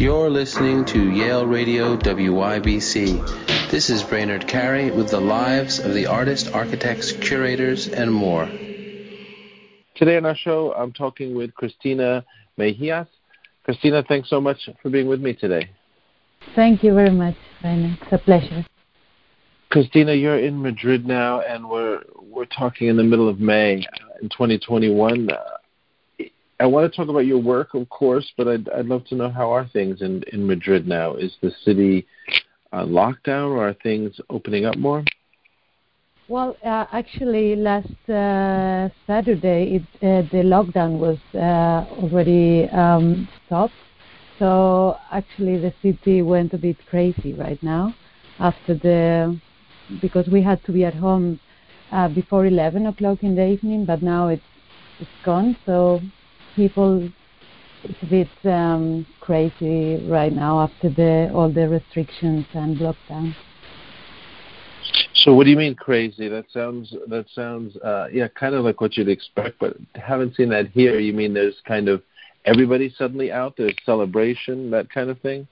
You're listening to Yale Radio WYBC. This is Brainerd Carey with the lives of the artists, architects, curators, and more. Today on our show, I'm talking with Cristina Mejias. Cristina, thanks so much for being with me today. Thank you very much, Brainerd. It's a pleasure. Cristina, you're in Madrid now, and we're talking in the middle of May in 2021. I want to talk about your work, of course, but I'd love to know how are things in Madrid now. Is the city on lockdown, or are things opening up more? Well, actually, last Saturday, the lockdown was already stopped. So actually, the city went a bit crazy right now because we had to be at home before 11 o'clock in the evening, but now it's gone. So people, it's a bit crazy right now after all the restrictions and lockdown. So what do you mean crazy? That sounds yeah, kind of like what you'd expect, but haven't seen that here. You mean there's kind of everybody suddenly out, there's celebration, that kind of thing?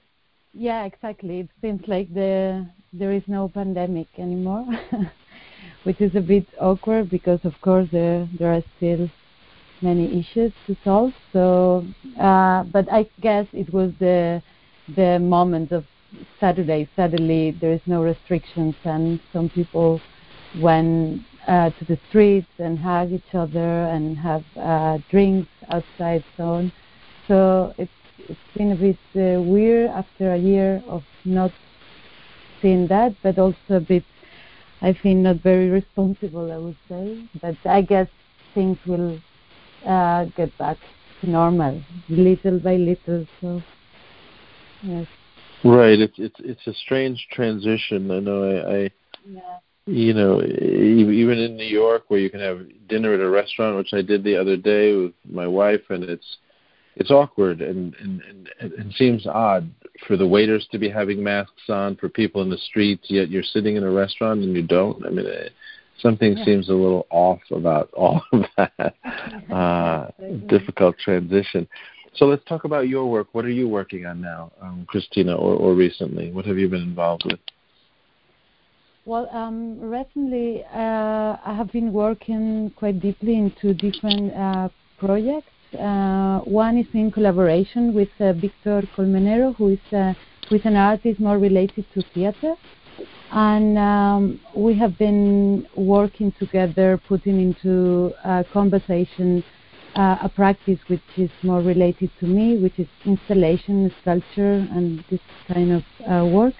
Yeah, exactly. It seems like there is no pandemic anymore, which is a bit awkward because, of course, there are still many issues to solve. So, but I guess it was the moment of Saturday. Suddenly, there is no restrictions, and some people went to the streets and hug each other and have drinks outside, so on. So it's been a bit weird after a year of not seeing that, but also a bit, I think, not very responsible, I would say. But I guess things will get back to normal, little by little. So, yes. Right. It's a strange transition. I know. You know, even in New York, where you can have dinner at a restaurant, which I did the other day with my wife, and it's awkward and seems odd for the waiters to be having masks on, for people in the streets, yet you're sitting in a restaurant and you don't. I mean, something seems a little off about all of that. Difficult transition. So let's talk about your work. What are you working on now, Cristina, or recently? What have you been involved with? Well, recently I have been working quite deeply in two different projects. One is in collaboration with Victor Colmenero, who is an artist more related to theater. And we have been working together, putting into conversation a practice which is more related to me, which is installation, sculpture, and this kind of work,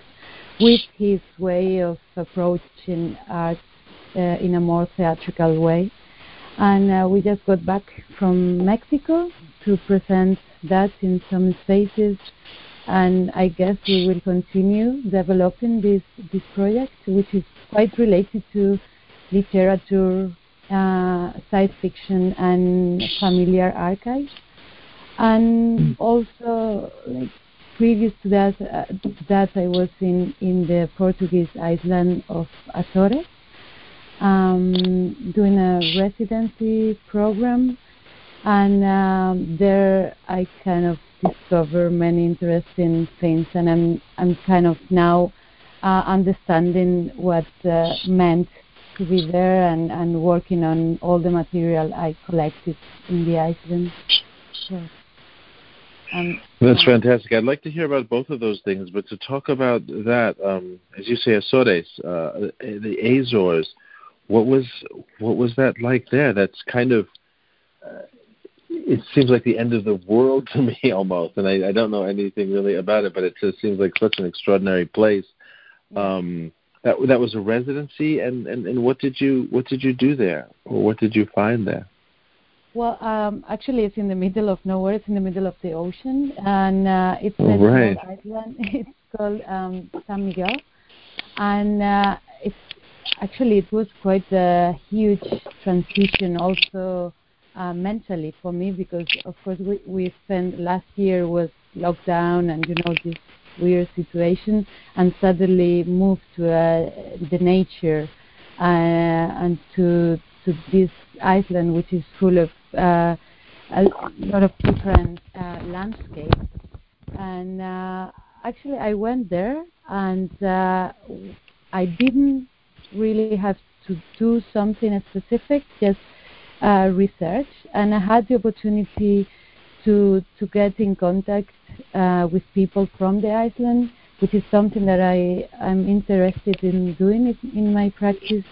with his way of approaching art in a more theatrical way. And we just got back from Mexico to present that in some spaces. And I guess we will continue developing this project, which is quite related to literature, science fiction, and familiar archives. And also, like, previous to that I was in the Portuguese island of Azores, doing a residency program. And there I kind of discover many interesting things, and I'm kind of now understanding what meant to be there, and working on all the material I collected in the island. So, that's fantastic. I'd like to hear about both of those things, but to talk about that, as you say, Azores, the Azores, what was that like there? That's kind of it seems like the end of the world to me almost, and I don't know anything really about it, but it just seems like such an extraordinary place. That was a residency, and what did you do there, or what did you find there? Well, actually, it's in the middle of nowhere. It's in the middle of the ocean, and it's an island. It's called San Miguel, and it was quite a huge transition also. Mentally for me, because of course we spent last year was lockdown and this weird situation, and suddenly moved to the nature and to this island, which is full of a lot of different landscapes, And actually, I went there, and I didn't really have to do something specific, just research. And I had the opportunity to get in contact with people from the island, which is something that I'm interested in doing in my practice.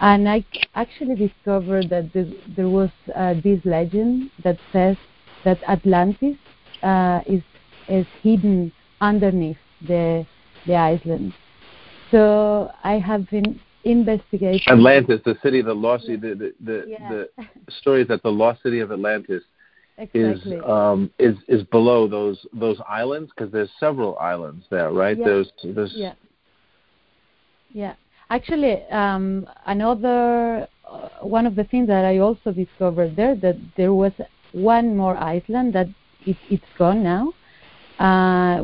And I actually discovered that there was this legend that says that Atlantis is hidden underneath the island. So I have been investigating. Atlantis, the city, the lost city, the story is that the lost city of Atlantis exactly. Is below those islands, because there's several islands there, right? Yeah. There's. Actually, another one of the things that I also discovered there, that there was one more island that it's gone now,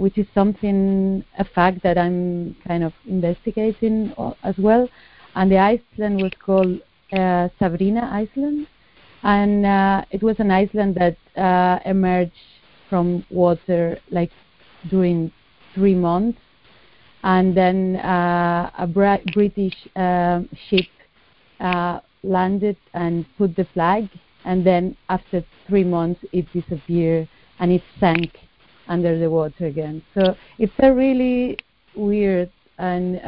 which is a fact that I'm kind of investigating as well. And the island was called Sabrina Island, and it was an island that emerged from water like during 3 months. And then a British ship landed and put the flag, and then after 3 months it disappeared and it sank under the water again. So it's a really weird and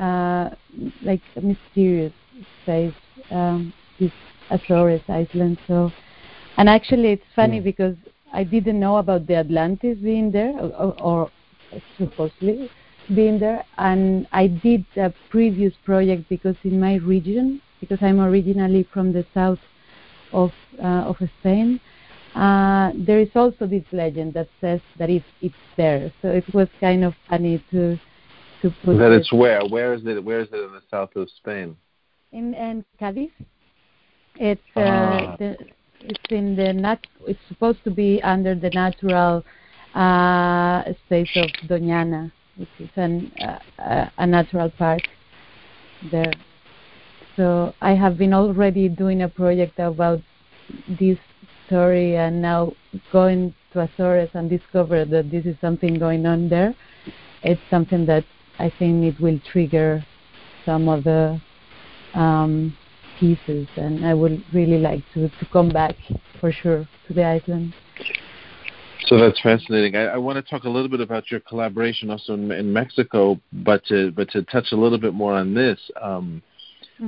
mysterious space, this Azores Island. So, and actually it's funny because I didn't know about the Atlantis being there, or supposedly being there, and I did a previous project because in my region, because I'm originally from the south of Spain, there is also this legend that says that it's there. So it was kind of funny to put that. It's where? Where is it? Where is it in the south of Spain? In Cádiz. It's it's supposed to be under the natural space of Doñana, which is a natural park there. So I have been already doing a project about this story, and now going to Azores and discover that this is something going on there. It's something that I think it will trigger some other pieces, and I would really like to come back for sure to the island. So that's fascinating. I want to talk a little bit about your collaboration also in Mexico, but to touch a little bit more on this.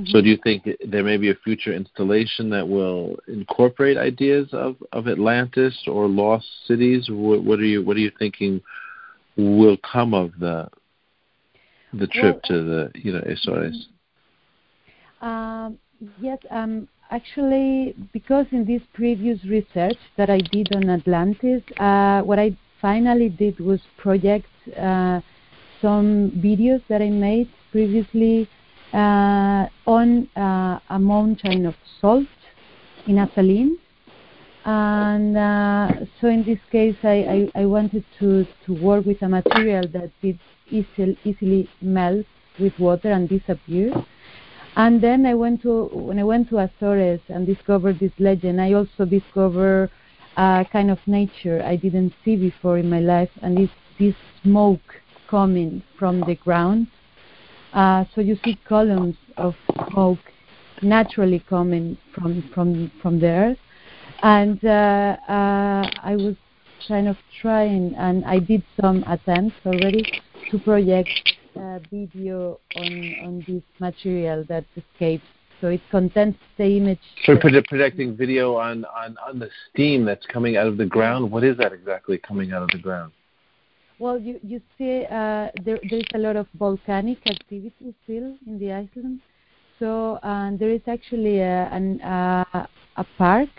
So do you think there may be a future installation that will incorporate ideas of Atlantis or lost cities? What are you thinking will come of the trip to the Azores? Yes. Actually, because in this previous research that I did on Atlantis, what I finally did was project some videos that I made previously on a mountain of salt in a saline. And so in this case, I wanted to work with a material that did easily melt with water and disappear. And then when I went to Azores and discovered this legend, I also discovered a kind of nature I didn't see before in my life, and it's this smoke coming from the ground. So you see columns of smoke naturally coming from the earth. And I was kind of trying, and I did some attempts already to project video on this material that escapes, so it contains the image. So projecting video on the steam that's coming out of the ground. What is that exactly coming out of the ground? Well, you see there's a lot of volcanic activity still in the island, so there is actually a park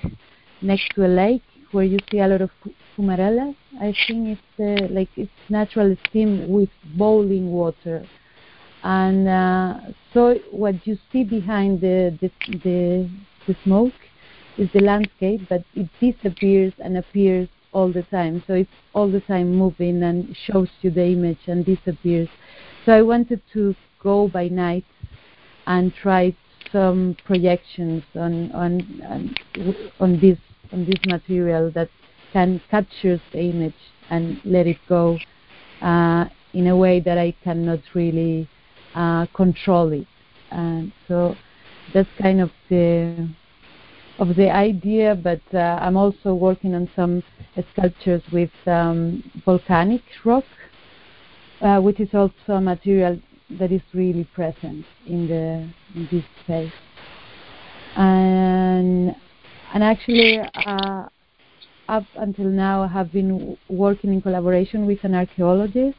next to a lake where you see a lot of fumarolas. I think it's natural steam with boiling water, and so what you see behind the smoke is the landscape, but it disappears and appears all the time. So it's all the time moving and shows you the image and disappears. So I wanted to go by night and try some projections on this material that can capture the image and let it go in a way that I cannot really control it. And so that's kind of the idea, but I'm also working on some sculptures with volcanic rock, which is also a material that is really present in this space. And actually, up until now, I have been working in collaboration with an archaeologist.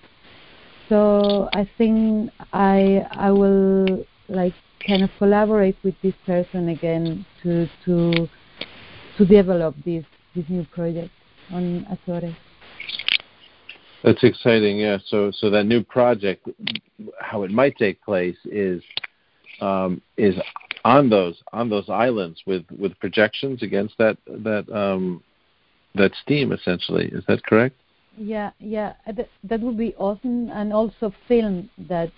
So I think I will kind of collaborate with this person again to develop this new project on Azores. That's exciting, yeah. So that new project, how it might take place is on those islands with projections against that steam, essentially. Is that correct? Yeah. That would be awesome, and also film that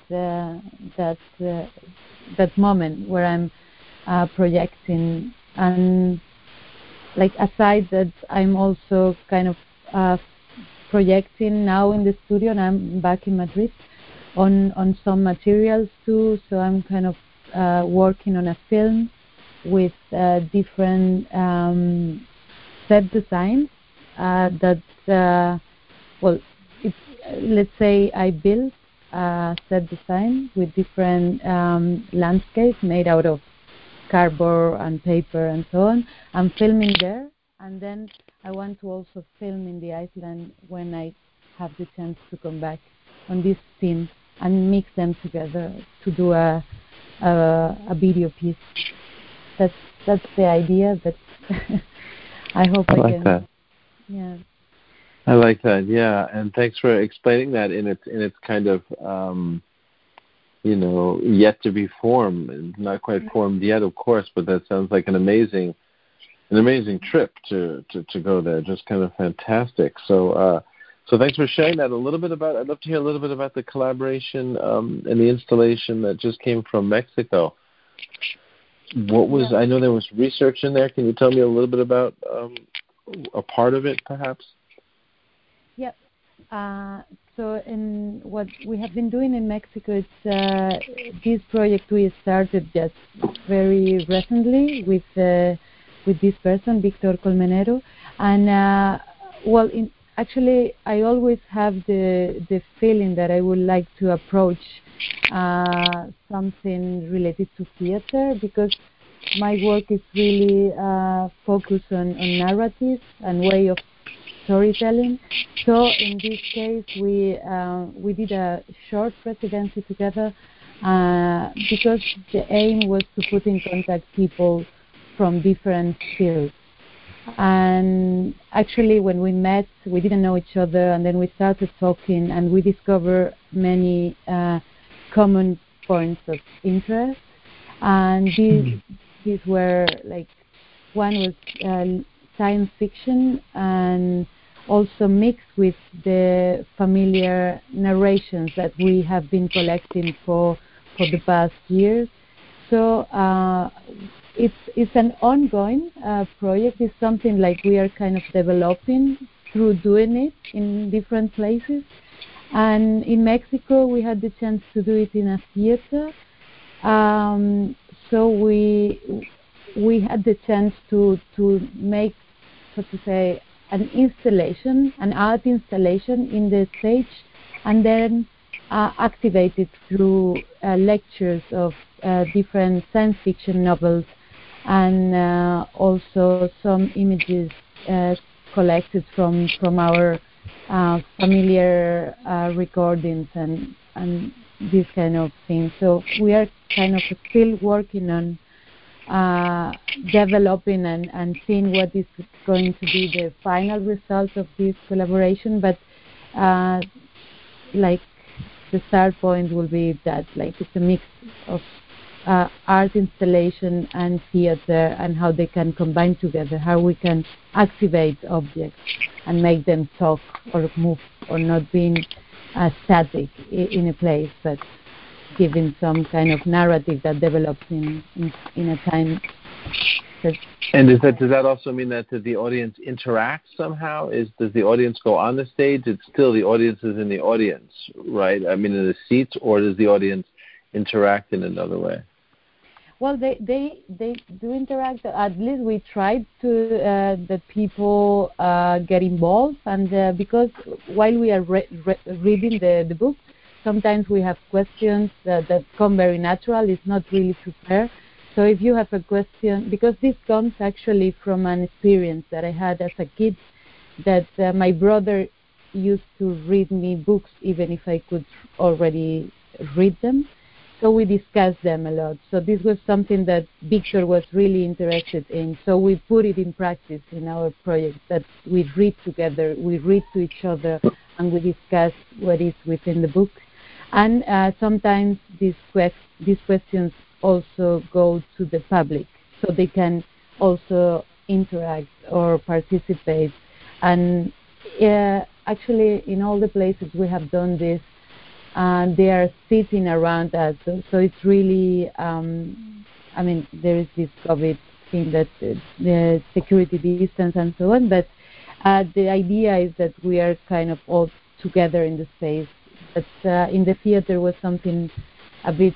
moment where I'm projecting, and aside that I'm also kind of projecting now in the studio, and I'm back in Madrid on some materials too. So I'm kind of working on a film with different set designs let's say I built a set design with different landscapes made out of cardboard and paper and so on. I'm filming there, and then I want to also film in the Iceland when I have the chance to come back on this theme and mix them together to do a video piece. That's the idea, but I hope I can. That. Yeah. I like that, yeah, and thanks for explaining that in its kind of, yet to be formed, not quite formed yet, of course, but that sounds like an amazing trip to go there, just kind of fantastic. So thanks for sharing that. I'd love to hear a little bit about the collaboration and the installation that just came from Mexico. I know there was research in there. Can you tell me a little bit about a part of it, perhaps? Yep. So in what we have been doing in Mexico, it's this project we started just very recently with this person, Victor Colmenero. And actually, I always have the feeling that I would like to approach something related to theater, because my work is really focused on narratives and way of storytelling. So in this case, we did a short residency together because the aim was to put in contact people from different fields. And actually, when we met, we didn't know each other, and then we started talking, and we discovered many common points of interest. And these were one was science fiction, and also mixed with the familiar narrations that we have been collecting for the past years. So it's an ongoing project. It's something we are kind of developing through doing it in different places. And in Mexico, we had the chance to do it in a theater. So we had the chance to make, so to say, an art installation in the stage, and then activate it through lectures of different science fiction novels, and also some images collected from our familiar recordings and this kind of thing. So we are kind of still working on developing and seeing what is going to be the final result of this collaboration, but the start point will be that it's a mix of art installation and theater, and how they can combine together, how we can activate objects and make them talk or move, or not being static in a place, but giving some kind of narrative that develops in a time And does that also mean that the audience interacts somehow? Does the audience go on the stage? It's still the audience is in the audience, right? I mean, in the seats, or does the audience interact in another way? Well, they do interact. At least we try to that people get involved, and because while we are reading the book, sometimes we have questions that come very natural. It's not really prepared. So if you have a question, because this comes actually from an experience that I had as a kid, that my brother used to read me books even if I could already read them. So we discussed them a lot. So this was something that Victor was really interested in. So we put it in practice in our project, that we read together, we read to each other, and we discuss what is within the book. And sometimes these questions also go to the public, so they can also interact or participate. And actually, in all the places we have done this, they are sitting around us, so it's really, I mean, there is this COVID thing, that the security distance and so on, but the idea is that we are kind of all together in the space. But in the theater was something a bit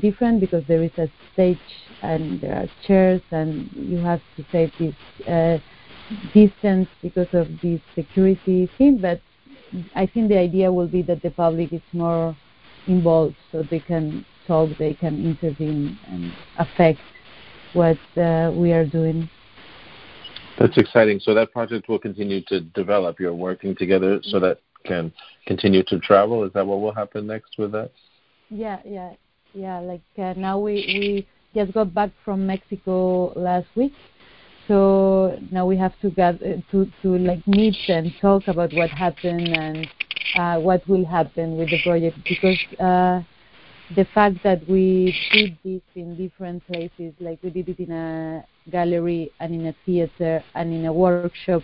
different, because there is a stage and there are chairs, and you have to take this distance because of this security thing, but I think the idea will be that the public is more involved, so they can talk, they can intervene and affect what we are doing. That's exciting. So that project will continue to develop. You're working together so that can continue to travel. Is that what will happen next with that? Yeah. Like now we just got back from Mexico last week. So now we have to gather to like meet and talk about what happened and what will happen with the project, because the fact that we did this in different places, like we did it in a gallery and in a theater and in a workshop,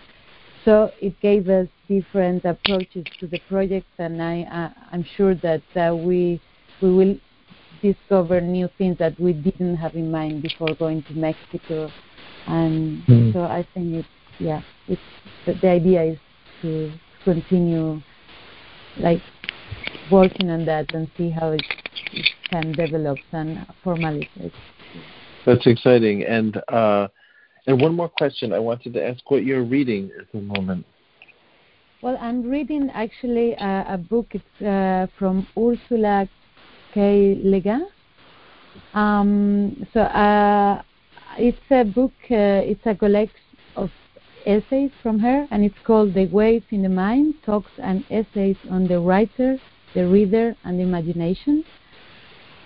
so it gave us different approaches to the project, and I'm sure that we will discover new things that we didn't have in mind before going to Mexico. And so I think the idea is to continue like working on that and see how it can develop and formalize. That's exciting. And one more question I wanted to ask: what you're reading at the moment? Well, I'm reading actually a book. It's from Ursula K. Le Guin. It's a book, it's a collection of essays from her, and it's called The Waves in the Mind, Talks and Essays on the Writer, the Reader, and the Imagination.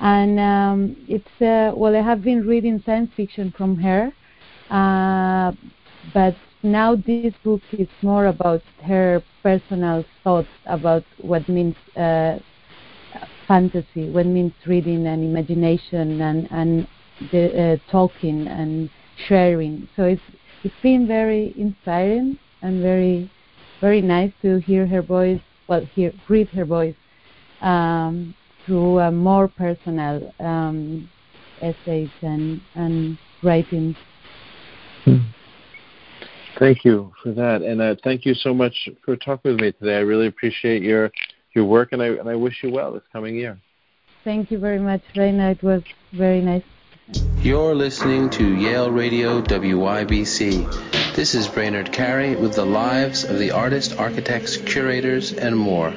And it's, I have been reading science fiction from her, but now this book is more about her personal thoughts about what means fantasy, what means reading and imagination and the talking and sharing. So it's been very inspiring and very, very nice to hear her voice, read her voice through a more personal essays and writings. Thank you for that, and thank you so much for talking with me today. I really appreciate your work, and I wish you well this coming year. Thank you very much, Reina. It was very nice. You're listening to Yale Radio WYBC. This is Brainerd Carey with the lives of the artists, architects, curators, and more.